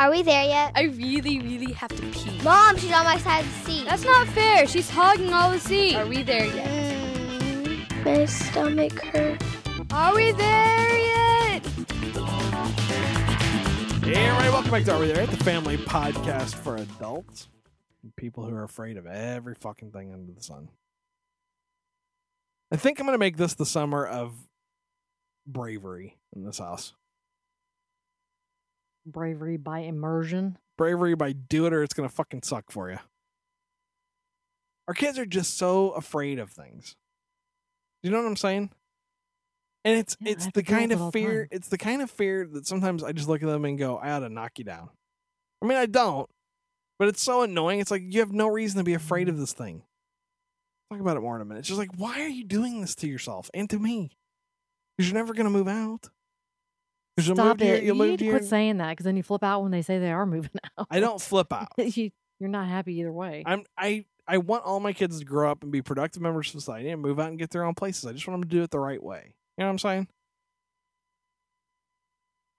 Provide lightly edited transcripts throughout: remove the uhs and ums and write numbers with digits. Are we there yet? I really, really have to pee. Mom, she's on my side of the seat. That's not fair. She's hogging all the seat. Are we there yet? My stomach hurts. Are we there yet? Yeah, right. Welcome back to Are We There Yet? The family podcast for adults and people who are afraid of every fucking thing under the sun. I think I'm going to make this the summer of bravery in this house. Bravery by immersion. Bravery by do it or it's going to fucking suck for you. Our kids are just so afraid of things. You know what I'm saying? And it's the kind of fear. It's the kind of fear that sometimes I just look at them and go, I ought to knock you down. I mean, I don't, but it's so annoying. It's like, you have no reason to be afraid of this thing. Talk about it more in a minute. It's just like, why are you doing this to yourself and to me? Because you're never going to move out. Stop it. You need to quit saying that, because then you flip out when they say they are moving out. I don't flip out. You're not happy either way. I want all my kids to grow up and be productive members of society and move out and get their own places. I just want them to do it the right way. You know what I'm saying?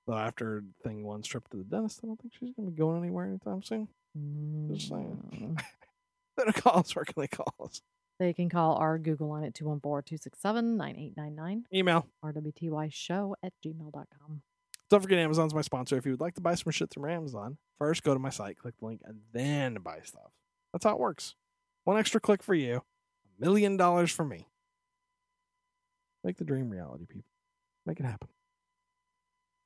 So after thing one's trip to the dentist, I don't think she's going to be going anywhere anytime soon. Just saying. They're call us. Where can they call us? They can call our Google line at 214-267-9899. Email. rwtyshow@gmail.com. Don't forget, Amazon's my sponsor. If you would like to buy some shit from Amazon, first go to my site, click the link, and then buy stuff. That's how it works. One extra click for you, $1 million for me. Make the dream reality, people. Make it happen.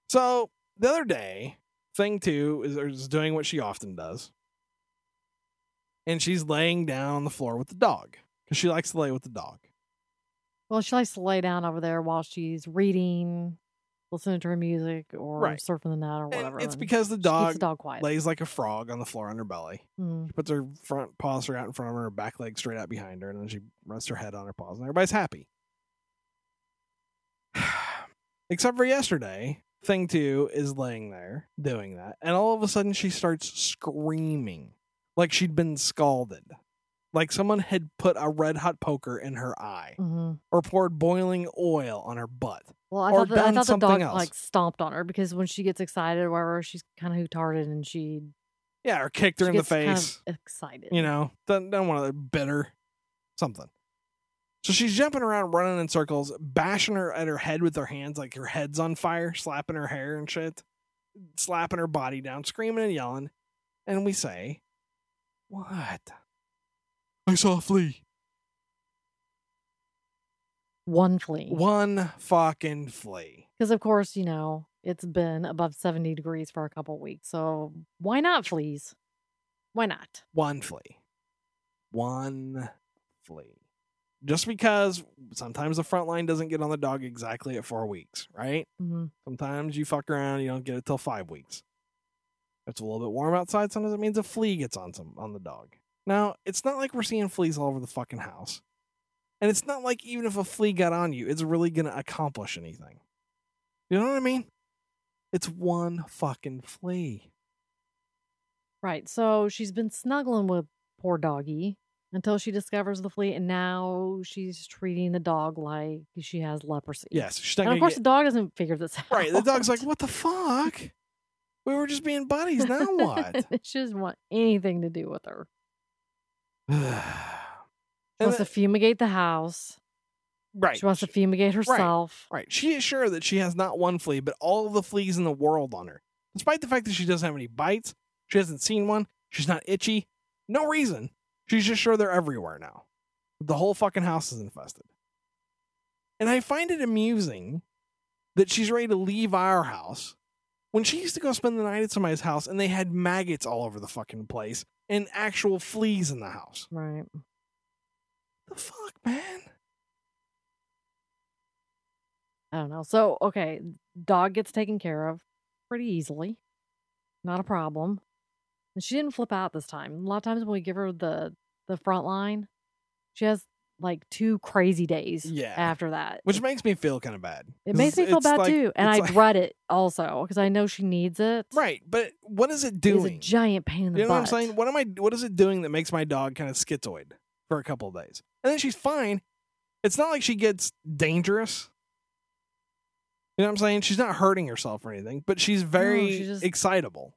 So, the other day, thing two is doing what she often does. And she's laying down on the floor with the dog. Because she likes to lay with the dog. Well, she likes to lay down over there while she's reading, listening to her music, or surfing the net or whatever. And it's because the dog lays like a frog on the floor on her belly. Mm. She puts her front paws out in front of her, her back leg straight out behind her, and then she rests her head on her paws, and everybody's happy. Except for yesterday, thing two is laying there doing that, and all of a sudden she starts screaming like she'd been scalded. Like someone had put a red hot poker in her eye, or poured boiling oil on her butt. Well, I thought the dog like stomped on her, because when she gets excited or whatever, she's kind of retarded and or kicked her in the face. Kind of excited, you know, don't want to bit her, something. So she's jumping around, running in circles, bashing her at her head with her hands, like her head's on fire, slapping her hair and shit, slapping her body down, screaming and yelling, and we say, "What?" I saw a flea. One flea. One fucking flea. Because, of course, you know, it's been above 70 degrees for a couple weeks. So why not fleas? Why not? One flea. One flea. Just because sometimes the front line doesn't get on the dog exactly at 4 weeks, right? Mm-hmm. Sometimes you fuck around, you don't get it till 5 weeks. It's a little bit warm outside. Sometimes it means a flea gets on the dog. Now, it's not like we're seeing fleas all over the fucking house. And it's not like even if a flea got on you, it's really going to accomplish anything. You know what I mean? It's one fucking flea. Right. So she's been snuggling with poor doggy until she discovers the flea. And now she's treating the dog like she has leprosy. Yes. The dog doesn't figure this out. Right. The dog's like, what the fuck? We were just being buddies. Now what? She doesn't want anything to do with her. She wants to fumigate the house. Right. She wants to fumigate herself. Right. She is sure that she has not one flea, but all of the fleas in the world on her. Despite the fact that she doesn't have any bites, she hasn't seen one, she's not itchy. No reason. She's just sure they're everywhere now. The whole fucking house is infested. And I find it amusing that she's ready to leave our house when she used to go spend the night at somebody's house and they had maggots all over the fucking place. And actual fleas in the house. Right. The fuck, man? I don't know. So, okay. Dog gets taken care of pretty easily. Not a problem. And she didn't flip out this time. A lot of times when we give her the front line, she has like 2 crazy days after that. Which makes me feel kind of bad. It makes me feel bad too. And I dread it also because I know she needs it. Right. But what is it doing? It's a giant pain in the butt. You know what I'm saying? What is it doing that makes my dog kind of schizoid for a couple of days? And then she's fine. It's not like she gets dangerous. You know what I'm saying? She's not hurting herself or anything, but she's very excitable.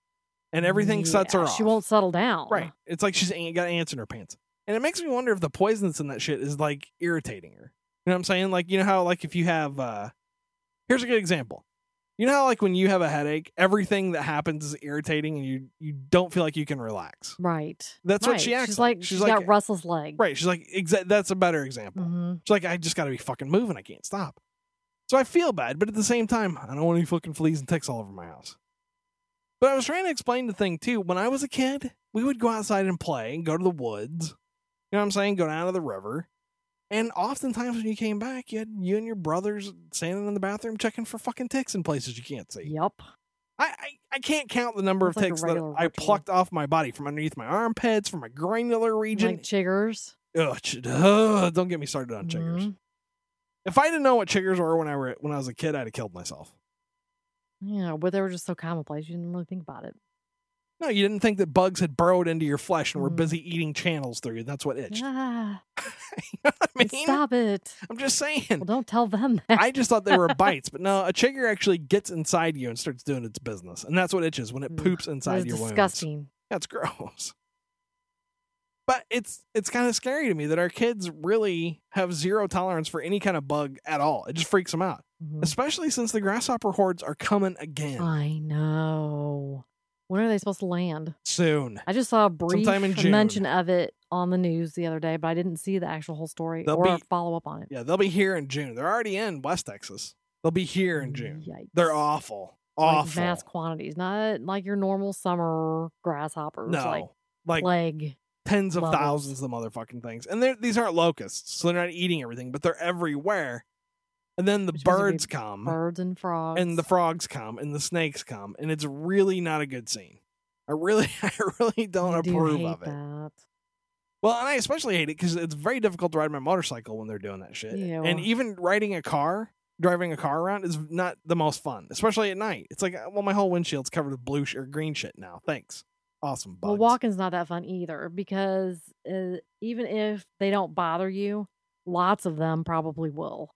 and everything sets her off. She won't settle down. Right. It's like she's got ants in her pants. And it makes me wonder if the poisons in that shit is like irritating her. You know what I'm saying? Like, you know how like if you have, here's a good example. You know how like when you have a headache, everything that happens is irritating and you don't feel like you can relax. Right. That's right. What she acts she's like. She's got like, Russell's leg. Right. She's like, that's a better example. Mm-hmm. She's like, I just got to be fucking moving. I can't stop. So I feel bad, but at the same time, I don't want any fucking fleas and ticks all over my house. But I was trying to explain the thing too. When I was a kid, we would go outside and play and go to the woods. You know what I'm saying? Go down to the river. And oftentimes when you came back, you had you and your brothers standing in the bathroom checking for fucking ticks in places you can't see. Yep. I can't count the number of ticks that I plucked off my body from underneath my armpits, from my granular region. Like chiggers. Ugh, don't get me started on chiggers. If I didn't know what chiggers were when I was a kid, I'd have killed myself. Yeah, but they were just so commonplace. You didn't really think about it. No, you didn't think that bugs had burrowed into your flesh and were busy eating channels through you. That's what itched. Yeah. You know what I mean? Stop it. I'm just saying. Well, don't tell them that. I just thought they were bites, but no, a chigger actually gets inside you and starts doing its business. And that's what itches when it poops inside your wounds. It's disgusting. That's gross. But it's kind of scary to me that our kids really have zero tolerance for any kind of bug at all. It just freaks them out, especially since the grasshopper hordes are coming again. I know. When are they supposed to land? Soon. I just saw a brief mention of it on the news the other day, but I didn't see the actual whole story or a follow-up on it. Yeah, they'll be here in June. They're already in West Texas. They'll be here in June. Yikes. They're awful. Awful. Like mass quantities. Not like your normal summer grasshoppers. No. Like plague. Tens of thousands of motherfucking things. And these aren't locusts, so they're not eating everything, but they're everywhere. And then the birds come. Birds and frogs. And the frogs come and the snakes come. And it's really not a good scene. I really don't approve of it. That. Well, and I especially hate it because it's very difficult to ride my motorcycle when they're doing that shit. Yeah, well, and even driving a car around is not the most fun, especially at night. It's like, well, my whole windshield's covered with blue or green shit now. Thanks. Awesome. Bugs. Well, walking's not that fun either because even if they don't bother you, lots of them probably will.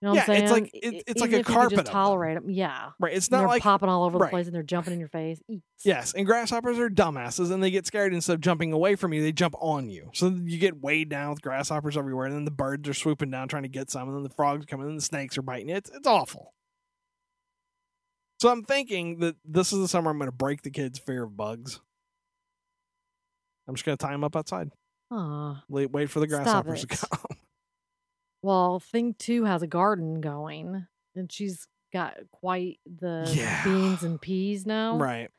You know what I'm saying? It's like a carpet. Just tolerate them. Yeah. Right. It's not like popping all over the place and they're jumping in your face. Eats. Yes. And grasshoppers are dumbasses and they get scared. Instead of jumping away from you, they jump on you. So you get weighed down with grasshoppers everywhere. And then the birds are swooping down trying to get some. And then the frogs are coming and the snakes are biting. It's awful. So I'm thinking that this is the summer I'm going to break the kids' fear of bugs. I'm just going to tie them up outside. Aww. Wait for the grasshoppers to come. Well, Thing 2 has a garden going, and she's got quite the beans and peas now. Right.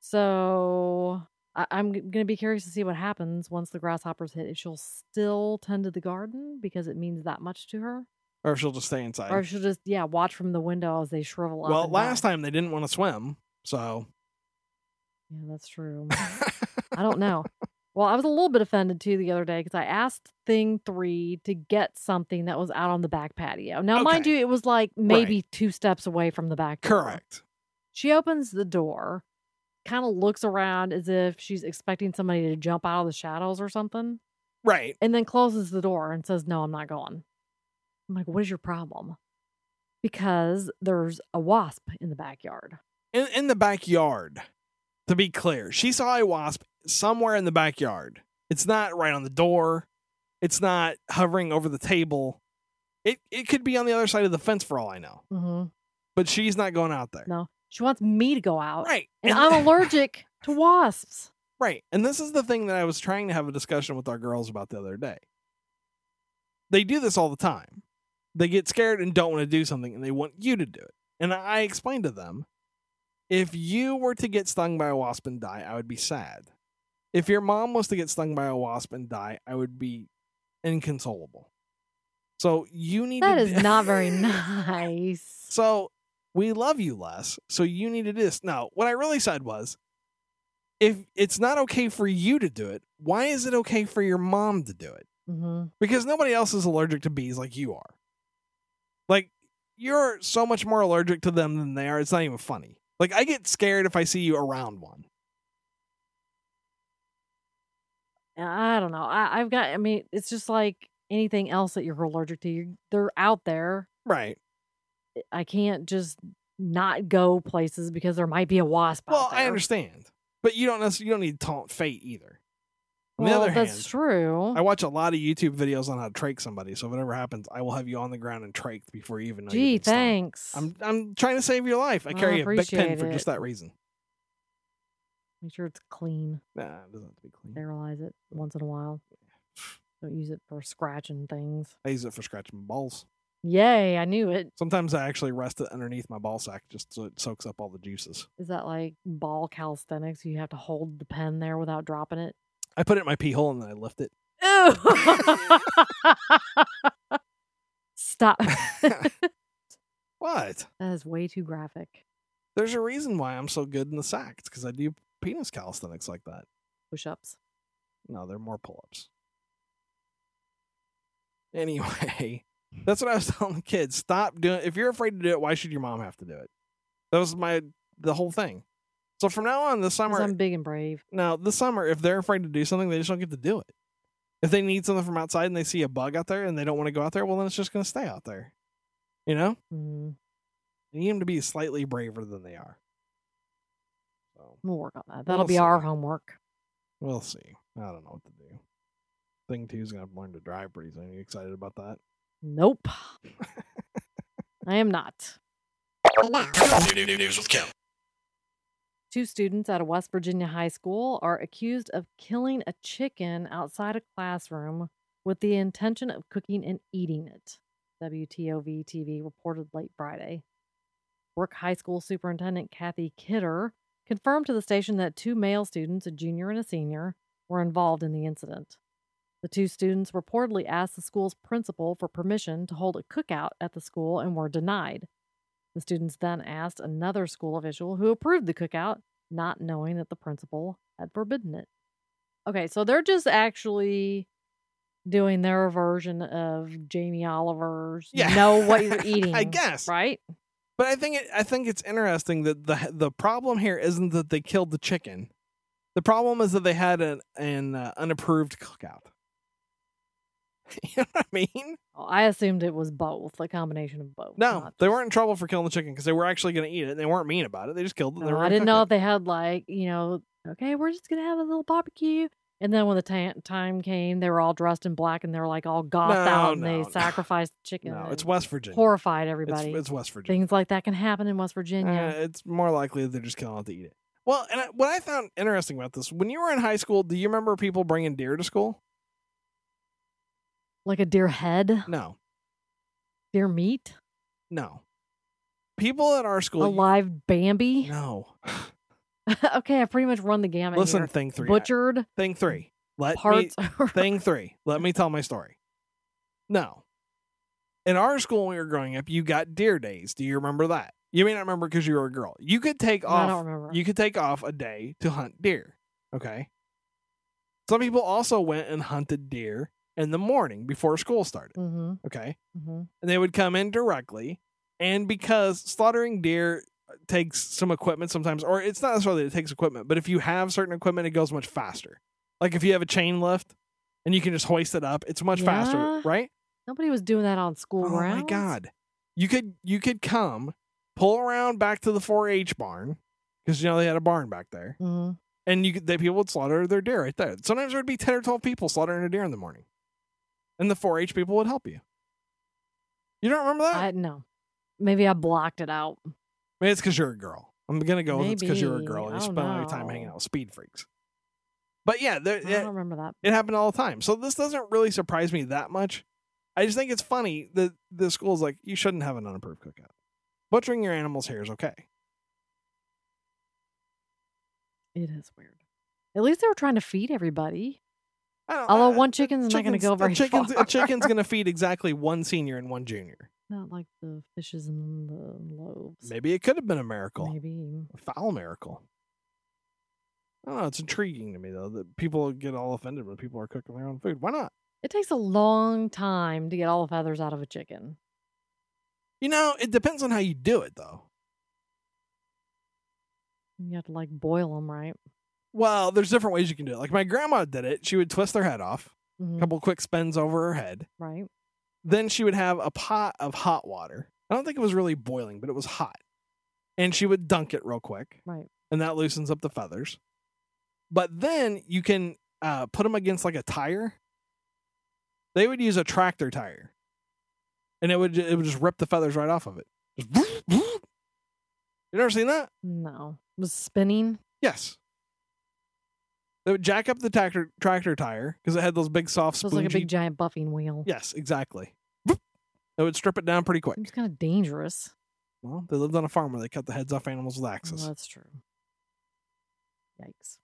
So I'm going to be curious to see what happens once the grasshoppers hit. If she'll still tend to the garden because it means that much to her. Or if she'll just stay inside. Or if she'll just, watch from the window as they shrivel up. Well, last time they didn't want to swim, so. Yeah, that's true. I don't know. Well, I was a little bit offended, too, the other day because I asked Thing 3 to get something that was out on the back patio. Now, mind you, it was like maybe 2 steps away from the back door. Correct. She opens the door, kind of looks around as if she's expecting somebody to jump out of the shadows or something. Right. And then closes the door and says, no, I'm not going. I'm like, what is your problem? Because there's a wasp in the backyard. In the backyard, to be clear. She saw a wasp somewhere in the backyard. It's not right on the door. It's not hovering over the table. It could be on the other side of the fence for all I know. Mm-hmm. But she's not going out there. No, she wants me to go out. Right. And I'm allergic to wasps. Right. And this is the thing that I was trying to have a discussion with our girls about the other day. They do this all the time. They get scared and don't want to do something and they want you to do it. And I explained to them, if you were to get stung by a wasp and die, I would be sad. If your mom was to get stung by a wasp and die, I would be inconsolable. So you need to... That is not very nice. So we love you less. So you need to do this. No, what I really said was, if it's not okay for you to do it, why is it okay for your mom to do it? Mm-hmm. Because nobody else is allergic to bees like you are. Like, you're so much more allergic to them than they are. It's not even funny. Like, I get scared if I see you around one. I don't know. I mean, it's just like anything else that you're allergic to. They're out there. Right. I can't just not go places because there might be a wasp out there. Well, I understand. But you don't need to taunt fate either. On the other hand, that's true. I watch a lot of YouTube videos on how to trach somebody, so if it ever happens, I will have you on the ground and trached before you even know. Gee, thanks. I'm trying to save your life. I carry a big pen for just that reason. Make sure it's clean. Nah, it doesn't have to be clean. Sterilize it once in a while. Don't use it for scratching things. I use it for scratching balls. Yay, I knew it. Sometimes I actually rest it underneath my ball sack just so it soaks up all the juices. Is that like ball calisthenics? You have to hold the pen there without dropping it? I put it in my pee hole and then I lift it. Ew! Stop. What? That is way too graphic. There's a reason why I'm so good in the sack. It's because I do penis calisthenics like that. Push-ups? No, they're more pull-ups. Anyway, that's what I was telling the kids. Stop doing it. If you're afraid to do it, why should your mom have to do it? That was the whole thing. So from now on, this summer... 'Cause I'm big and brave. Now, this summer, if they're afraid to do something, they just don't get to do it. If they need something from outside and they see a bug out there and they don't want to go out there, well, then it's just going to stay out there. You know? Mm-hmm. You need them to be slightly braver than they are. So, we'll work on that. That'll be our homework. We'll see. I don't know what to do. Thing 2 is going to learn to drive pretty soon. Are you excited about that? Nope. I am not. News with Kim. 2 students at a West Virginia high school are accused of killing a chicken outside a classroom with the intention of cooking and eating it. WTOV TV reported late Friday. Brooke High School Superintendent Kathy Kidder confirmed to the station that 2 male students, a junior and a senior, were involved in the incident. The 2 students reportedly asked the school's principal for permission to hold a cookout at the school and were denied. The students then asked another school official who approved the cookout, not knowing that the principal had forbidden it. Okay, so they're just actually doing their version of Jamie Oliver's know what you're eating. I guess. Right? But I think it's interesting that the problem here isn't that they killed the chicken. The problem is that they had an unapproved cookout. You know what I mean? Well, I assumed it was both, a combination of both. No, they weren't in trouble for killing the chicken because they were actually going to eat it. And they weren't mean about it. They just killed it. I didn't know if they had okay, we're just going to have a little barbecue. And then when the time came, they were all dressed in black and they were all gothed out and they sacrificed the chicken. No, it's West Virginia. Horrified everybody. It's West Virginia. Things like that can happen in West Virginia. It's more likely they're just going to eat it. Well, and what I found interesting about this, when you were in high school, do you remember people bringing deer to school? Like a deer head? No. Deer meat? No. People at our school... A live Bambi? No. Okay, I pretty much run the gamut. Listen, here. Thing 3. Butchered. Thing 3. Thing 3. Let me tell my story. No. In our school when we were growing up, you got deer days. Do you remember that? You may not remember because you were a girl. You could take off... I don't remember. You could take off a day to hunt deer. Okay? Some people also went and hunted deer in the morning before school started. Mm-hmm. Okay. Mm-hmm. And they would come in directly. And because slaughtering deer takes some equipment sometimes, or it's not necessarily it takes equipment, but if you have certain equipment, it goes much faster. Like if you have a chain lift and you can just hoist it up, it's much faster, right? Nobody was doing that on school grounds. Oh my God. You could come, pull around back to the 4-H barn because, they had a barn back there. Mm-hmm. And people would slaughter their deer right there. Sometimes there would be 10 or 12 people slaughtering a deer in the morning. And the 4-H people would help you. You don't remember that? No. Maybe I blocked it out. Maybe it's because you're a girl. I'm going to go with it's because you're a girl and you spend all your time hanging out with speed freaks. But yeah, I don't remember that. It happened all the time. So this doesn't really surprise me that much. I just think it's funny that the school's like, you shouldn't have an unapproved cookout. Butchering your animals here is okay. It is weird. At least they were trying to feed everybody. Although one chicken's not going to go very far. A chicken's going to feed exactly 1 senior and 1 junior. Not like the fishes and the loaves. Maybe it could have been a miracle. Maybe. A foul miracle. I don't know. It's intriguing to me, though, that people get all offended when people are cooking their own food. Why not? It takes a long time to get all the feathers out of a chicken. It depends on how you do it, though. You have to, boil them, right? Well, there's different ways you can do it. Like my grandma did it. She would twist their head off, a couple quick spins over her head. Right. Then she would have a pot of hot water. I don't think it was really boiling, but it was hot. and she would dunk it real quick. Right. And that loosens up the feathers. But then you can put them against like a tire. They would use a tractor tire, and it would just rip the feathers right off of it. You never seen that? No. It was spinning? Yes. They would jack up the tractor tire because it had those big soft spongy. It was like a big giant buffing wheel. Yes, exactly. It would strip it down pretty quick. It's kind of dangerous. Well, they lived on a farm where they cut the heads off animals with axes. Well, that's true. Yikes.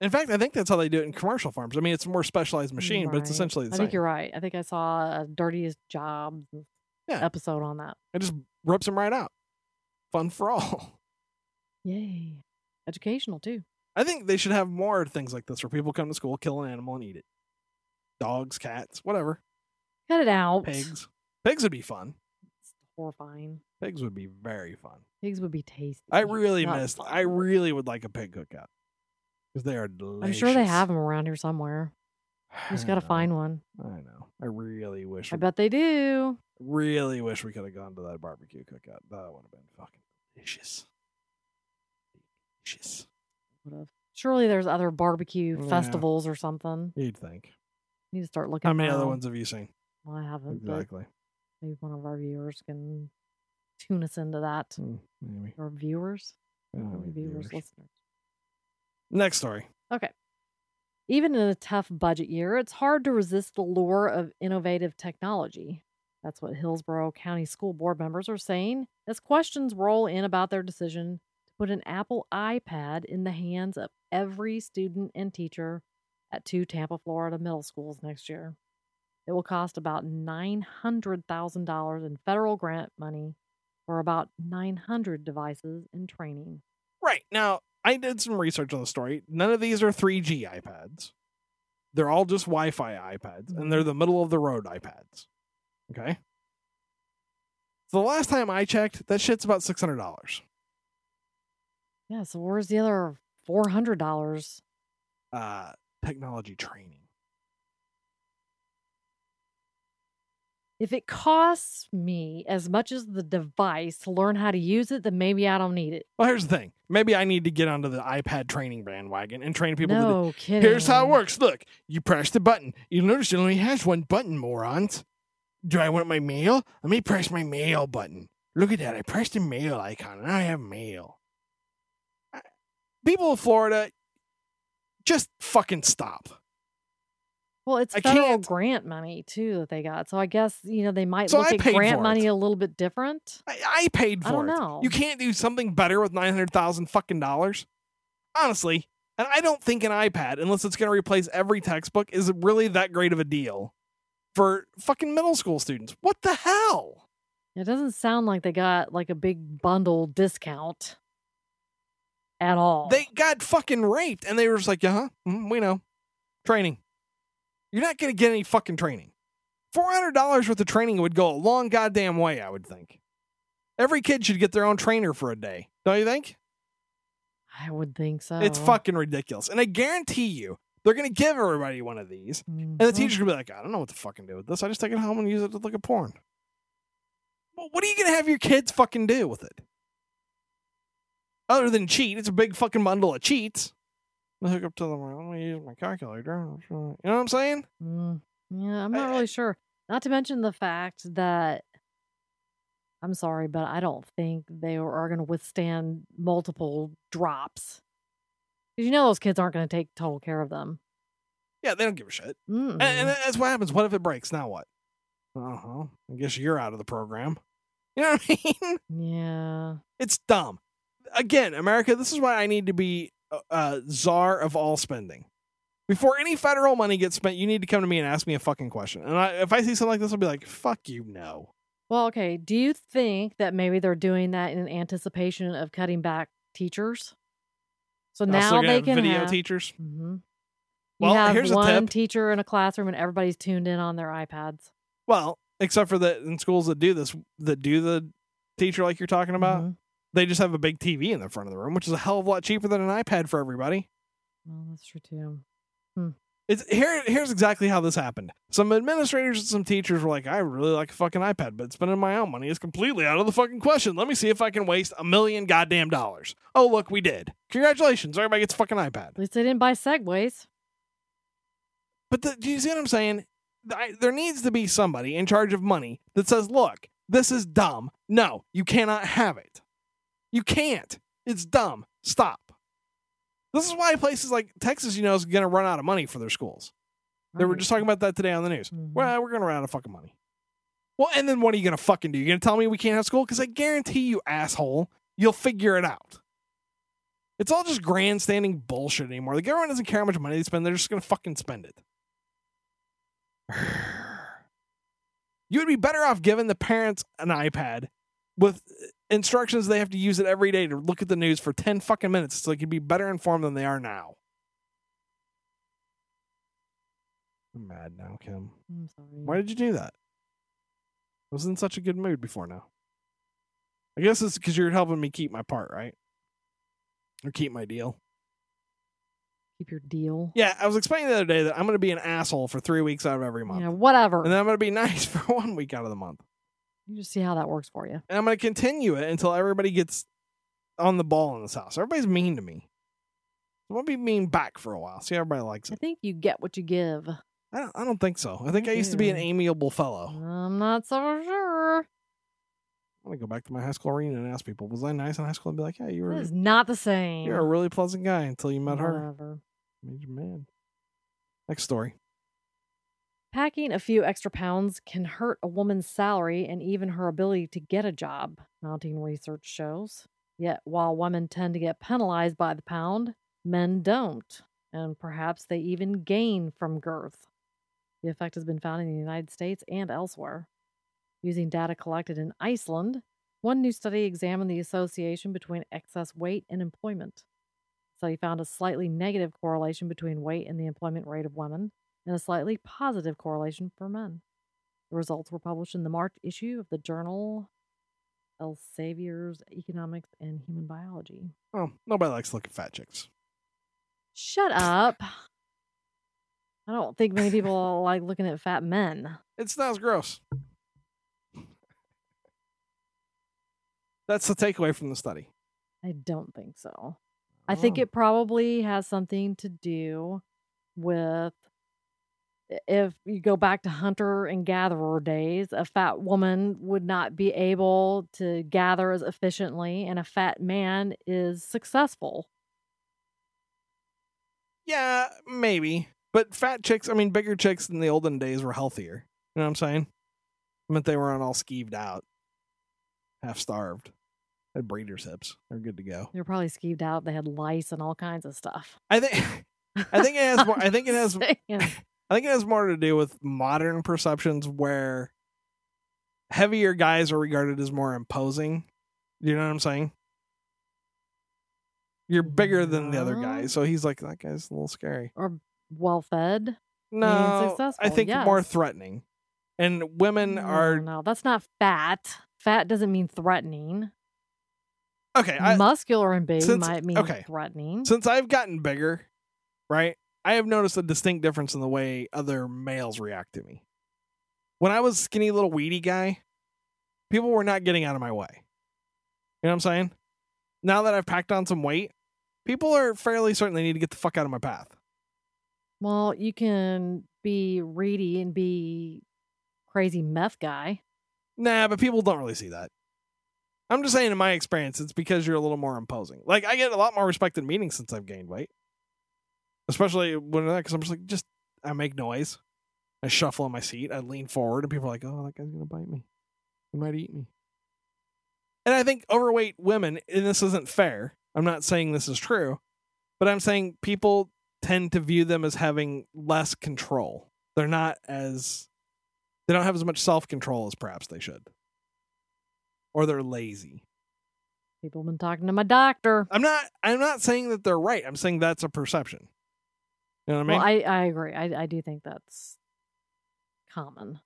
In fact, I think that's how they do it in commercial farms. I mean, it's a more specialized machine, right, but it's essentially the same. I think you're right. I think I saw a Dirtiest Job episode on that. It just rips them right out. Fun for all. Yay. Educational, too. I think they should have more things like this where people come to school, kill an animal, and eat it. Dogs, cats, whatever. Cut it out. Pigs. Pigs would be fun. It's horrifying. Pigs would be very fun. Pigs would be tasty. I really would like a pig cookout. Because they are delicious. I'm sure they have them around here somewhere. You just got to find one. I know. I really wish. I bet they do. Really wish we could have gone to that barbecue cookout. That would have been fucking delicious. Delicious. Surely there's other barbecue festivals or something. You'd think. Need to start looking. How many other ones have you seen? Well, I haven't. Exactly. Maybe one of our viewers can tune us into that. Maybe. Or viewers. Listeners. Next story. Okay. Even in a tough budget year, it's hard to resist the lure of innovative technology. That's what Hillsborough County School Board members are saying as questions roll in about their decision to put an Apple iPad in the hands of every student and teacher at 2 Tampa, Florida middle schools next year. It will cost about $900,000 in federal grant money for about 900 devices and training. Right. Now, I did some research on the story. None of these are 3G iPads. They're all just Wi-Fi iPads, and they're the middle-of-the-road iPads. Okay? So the last time I checked, that shit's about $600. Yeah, so where's the other $400? Technology training. If it costs me as much as the device to learn how to use it, then maybe I don't need it. Well, here's the thing. Maybe I need to get onto the iPad training bandwagon and train people. No kidding. Here's how it works. Look, you press the button. You notice it only has one button, morons. Do I want my mail? Let me press my mail button. Look at that. I pressed the mail icon, and I have mail. People of Florida, just fucking stop. Well, it's federal grant money, too, that they got. So I guess, they might look at grant money a little bit different. I paid for it. I don't know. You can't do something better with $900,000 fucking dollars. Honestly, and I don't think an iPad, unless it's going to replace every textbook, is really that great of a deal for fucking middle school students. What the hell? It doesn't sound like they got like a big bundle discount at all. They got fucking raped, and they were just like, we know. Training. You're not going to get any fucking training. $400 worth of training would go a long goddamn way, I would think. Every kid should get their own trainer for a day. Don't you think? I would think so. It's fucking ridiculous. And I guarantee you, they're going to give everybody one of these. Mm-hmm. And the teacher's going to be like, I don't know what to fucking do with this. I just take it home and use it to look at porn. Well, what are you going to have your kids fucking do with it? Other than cheat. It's a big fucking bundle of cheats. I hook up to them. I'm going to use my calculator. You know what I'm saying? Yeah, I'm not really sure. Not to mention the fact that, I'm sorry, but I don't think they are going to withstand multiple drops. Because those kids aren't going to take total care of them. Yeah, they don't give a shit. And that's what happens. What if it breaks? Now what? I guess you're out of the program. You know what I mean? Yeah. It's dumb. Again, America, this is why I need to be czar of all spending. Before any federal money gets spent, you need to come to me and ask me a fucking question. And if I see something like this, I'll be like, fuck you, no. Well, okay. Do you think that maybe they're doing that in anticipation of cutting back teachers? So now they can video teachers. Mm-hmm. Well, here's a tip. You have one teacher in a classroom and everybody's tuned in on their iPads. Well, except for that in schools that do this, that do the teacher like you're talking about. Mm-hmm. They just have a big TV in the front of the room, which is a hell of a lot cheaper than an iPad for everybody. Well, that's true, too. It's here's exactly how this happened. Some administrators and some teachers were like, I really like a fucking iPad, but spending my own money is completely out of the fucking question. Let me see if I can waste $1 million goddamn dollars. Oh, look, we did. Congratulations. Everybody gets a fucking iPad. At least they didn't buy Segways. But do you see what I'm saying? There needs to be somebody in charge of money that says, look, this is dumb. No, you cannot have it. You can't. It's dumb. Stop. This is why places like Texas, you know, is going to run out of money for their schools. They were just talking about that today on the news. Mm-hmm. Well, we're going to run out of fucking money. Well, and then what are you going to fucking do? You're going to tell me we can't have school? Because I guarantee you, asshole, you'll figure it out. It's all just grandstanding bullshit anymore. The government doesn't care how much money they spend. They're just going to fucking spend it. You would be better off giving the parents an iPad with instructions they have to use it every day to look at the news for 10 fucking minutes so they could be better informed than they are now. I'm mad now, Kim. I'm sorry. Why did you do that? I was in such a good mood before now. I guess it's because you're helping me keep my part, right? Or keep my deal. Keep your deal. Yeah, I was explaining the other day that I'm going to be an asshole for 3 weeks out of every month. Yeah, whatever. And then I'm going to be nice for 1 week out of the month. You just see how that works for you. And I'm going to continue it until everybody gets on the ball in this house. Everybody's mean to me. I want to be mean back for a while. See how everybody likes it. I think you get what you give. I don't think so. I think I used to be an amiable fellow. I'm not so sure. I'm going to go back to my high school reunion and ask people, was I nice in high school? I'd be like, yeah, you were. It's not the same. You're a really pleasant guy until you met her. Made you mad. Next story. Packing a few extra pounds can hurt a woman's salary and even her ability to get a job, mounting research shows. Yet, while women tend to get penalized by the pound, men don't, and perhaps they even gain from girth. The effect has been found in the United States and elsewhere. Using data collected in Iceland, one new study examined the association between excess weight and employment. The study found a slightly negative correlation between weight and the employment rate of women, and a slightly positive correlation for men. The results were published in the March issue of the journal Elsevier's Economics and Human Biology. Oh, nobody likes looking at fat chicks. Shut up. I don't think many people like looking at fat men. It sounds gross. That's the takeaway from the study. I don't think so. Oh. I think it probably has something to do with, if you go back to hunter and gatherer days, a fat woman would not be able to gather as efficiently, and a fat man is successful. Yeah, maybe. But fat chicks, I mean, bigger chicks in the olden days were healthier. You know what I'm saying? I meant they weren't all skeeved out, half starved. Had breeder's hips. They're good to go. They were probably skeeved out. They had lice and all kinds of stuff. I think it has more. I think it has more to do with modern perceptions where heavier guys are regarded as more imposing. You know what I'm saying? You're bigger than the other guy, so he's like, that guy's a little scary. Or well-fed. No, I think more threatening. And women are... No, that's not fat. Fat doesn't mean threatening. Okay. Muscular and big might mean threatening. Since I've gotten bigger, right? I have noticed a distinct difference in the way other males react to me. When I was skinny little weedy guy, people were not getting out of my way. You know what I'm saying? Now that I've packed on some weight, people are fairly certain they need to get the fuck out of my path. Well, you can be reedy and be crazy meth guy. Nah, but people don't really see that. I'm just saying in my experience, it's because you're a little more imposing. Like, I get a lot more respect in meetings since I've gained weight. Especially when because I'm just like, I make noise. I shuffle on my seat. I lean forward and people are like, oh, that guy's going to bite me. He might eat me. And I think overweight women, and this isn't fair. I'm not saying this is true, but I'm saying people tend to view them as having less control. They don't have as much self-control as perhaps they should. Or they're lazy. People have been talking to my doctor. I'm not saying that they're right. I'm saying that's a perception. You know what I mean? Well, I agree. I do think that's common.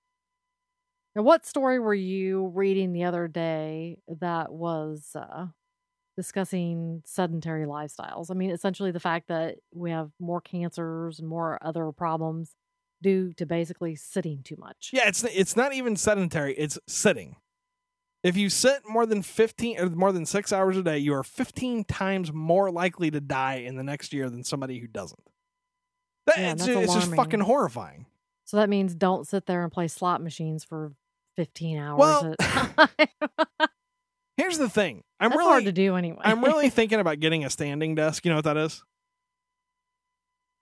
Now, what story were you reading the other day that was discussing sedentary lifestyles. I mean, essentially the fact that we have more cancers and more other problems due to basically sitting too much. Yeah, it's not even sedentary, it's sitting. If you sit more than 6 hours a day, you are 15 times more likely to die in the next year than somebody who doesn't. It's just fucking horrifying. So that means don't sit there and play slot machines for 15 hours at a time. Here's the thing. That's really hard to do anyway. I'm really thinking about getting a standing desk. You know what that is?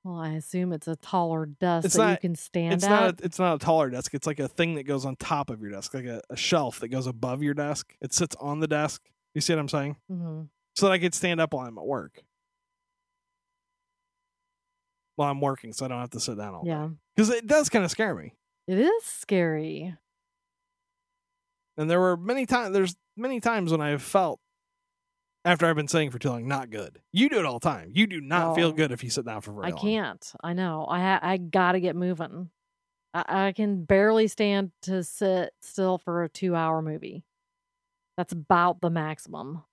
Well, I assume it's a taller desk you can stand at. It's not a taller desk. It's like a thing that goes on top of your desk, like a shelf that goes above your desk. It sits on the desk. You see what I'm saying? Mm-hmm. So that I could stand up while I'm at work. While I'm working, so I don't have to sit down all day. Because it does kind of scare me. It is scary. And there's many times when I have felt, after I've been sitting for too long, not good. You do it all the time. You do not feel good if you sit down for very long. I can't. I know. I got to get moving. I can barely stand to sit still for a 2-hour movie. That's about the maximum.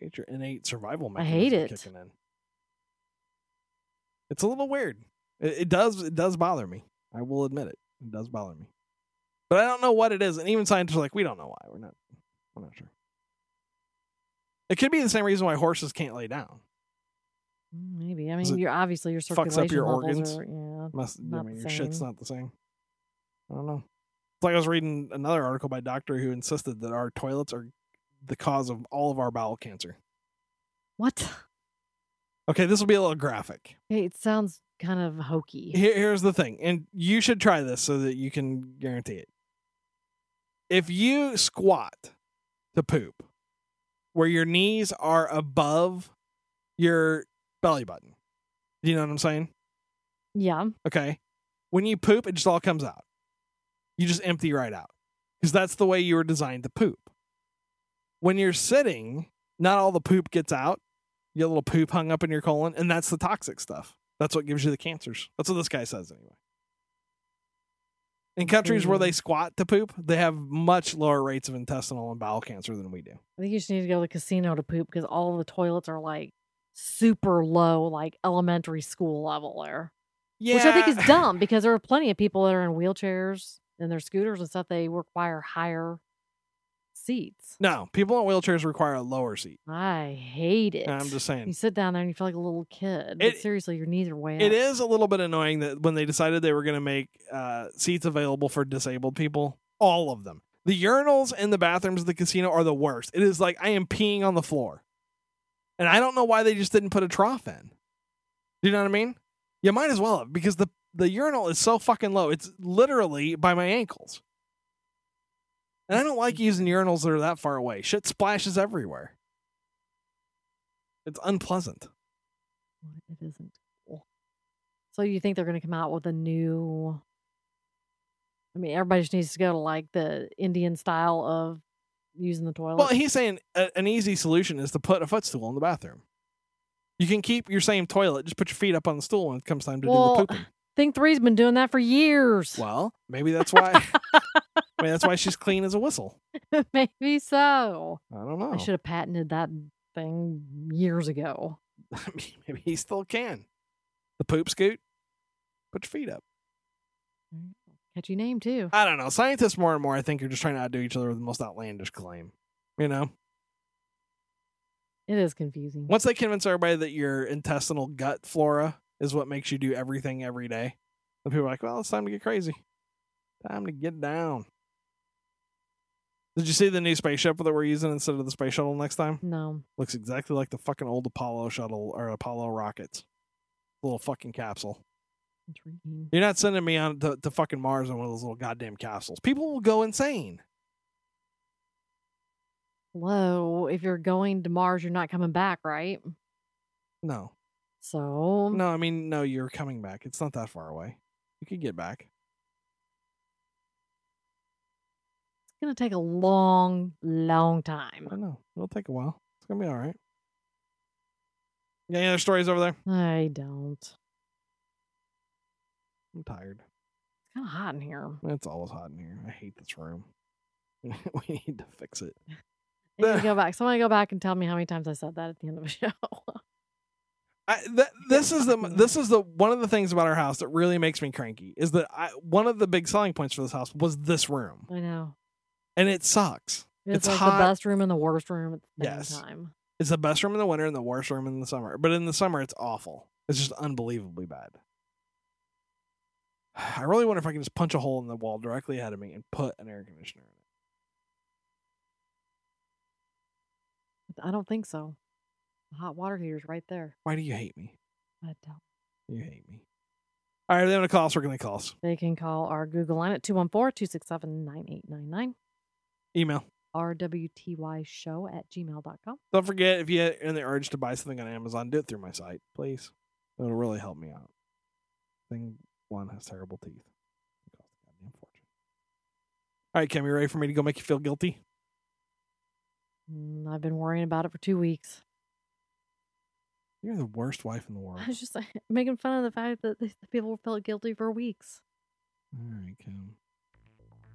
It's your innate survival mechanism. I hate it. Kicking in. It's a little weird. It does bother me. I will admit it. It does bother me. But I don't know what it is. And even scientists are like, we don't know why. We're not sure. It could be the same reason why horses can't lay down. Maybe. I mean, your circulation fucks up your organs. Your shit's not the same. I don't know. It's like I was reading another article by a doctor who insisted that our toilets are the cause of all of our bowel cancer. What? Okay, this will be a little graphic. Hey, it sounds kind of hokey. Here's the thing, and you should try this so that you can guarantee it. If you squat to poop, where your knees are above your belly button, do you know what I'm saying? Yeah. Okay. When you poop, it just all comes out. You just empty right out, because that's the way you were designed to poop. When you're sitting, not all the poop gets out. Your little poop hung up in your colon, and that's the toxic stuff. That's what gives you the cancers. That's what this guy says anyway. In countries where they squat to poop, they have much lower rates of intestinal and bowel cancer than we do. I think you just need to go to the casino to poop, because all the toilets are like super low, like elementary school level there. Yeah. Which I think is dumb, because there are plenty of people that are in wheelchairs and their scooters and stuff. They require higher seats. No, people in wheelchairs require a lower seat. I hate it. I'm just saying. You sit down there and you feel like a little kid. But seriously, your knees are way up. It is a little bit annoying that when they decided they were going to make seats available for disabled people, all of them. The urinals and the bathrooms of the casino are the worst. It is like I am peeing on the floor. And I don't know why they just didn't put a trough in. Do you know what I mean? You might as well have, because the urinal is so fucking low. It's literally by my ankles. And I don't like using urinals that are that far away. Shit splashes everywhere. It's unpleasant. It isn't cool. So you think they're going to come out with a new... I mean, everybody just needs to go to like the Indian style of using the toilet. Well, he's saying an easy solution is to put a footstool in the bathroom. You can keep your same toilet. Just put your feet up on the stool when it comes time to do the pooping. Thing Three's been doing that for years. Well, maybe that's why... I mean, that's why she's clean as a whistle. Maybe so. I don't know. I should have patented that thing years ago. I mean, maybe he still can. The poop scoot. Put your feet up. Catchy name, too. I don't know. Scientists more and more, I think, are just trying to outdo each other with the most outlandish claim. You know? It is confusing. Once they convince everybody that your intestinal gut flora is what makes you do everything every day, then people are like, well, it's time to get crazy. Time to get down. Did you see the new spaceship that we're using instead of the space shuttle next time? No. Looks exactly like the fucking old Apollo shuttle or Apollo rockets. Little fucking capsule. Intriguing. You're not sending me on to fucking Mars on one of those little goddamn capsules. People will go insane. Hello. If you're going to Mars, you're not coming back, right? No. So? No, I mean, no, you're coming back. It's not that far away. You could get back. Going to take a long time. I know. It'll take a while. It's going to be all right. You got any other stories over there? I don't. I'm tired. It's kind of hot in here. It's always hot in here. I hate this room. We need to fix it. You go back. Someone go back and tell me how many times I said that at the end of the show. This is the one of the things about our house that really makes me cranky is that one of the big selling points for this house was this room. I know, and it sucks. It's like hot. The best room and the worst room at the same time. It's the best room in the winter and the worst room in the summer. But in the summer, it's awful. It's just unbelievably bad. I really wonder if I can just punch a hole in the wall directly ahead of me and put an air conditioner in it. I don't think so. The hot water heater's right there. Why do you hate me? I don't. You hate me. All right, they're going to call us. We're going to call us. They can call our Google line at 214-267-9899. Email. rwtyshow@gmail.com. Don't forget, if you had the urge to buy something on Amazon, do it through my site, please. It'll really help me out. Thing one has terrible teeth. It costs a goddamn fortune. All right, Kim, you ready for me to go make you feel guilty? I've been worrying about it for 2 weeks. You're the worst wife in the world. I was just making fun of the fact that the people felt guilty for weeks. All right, Kim.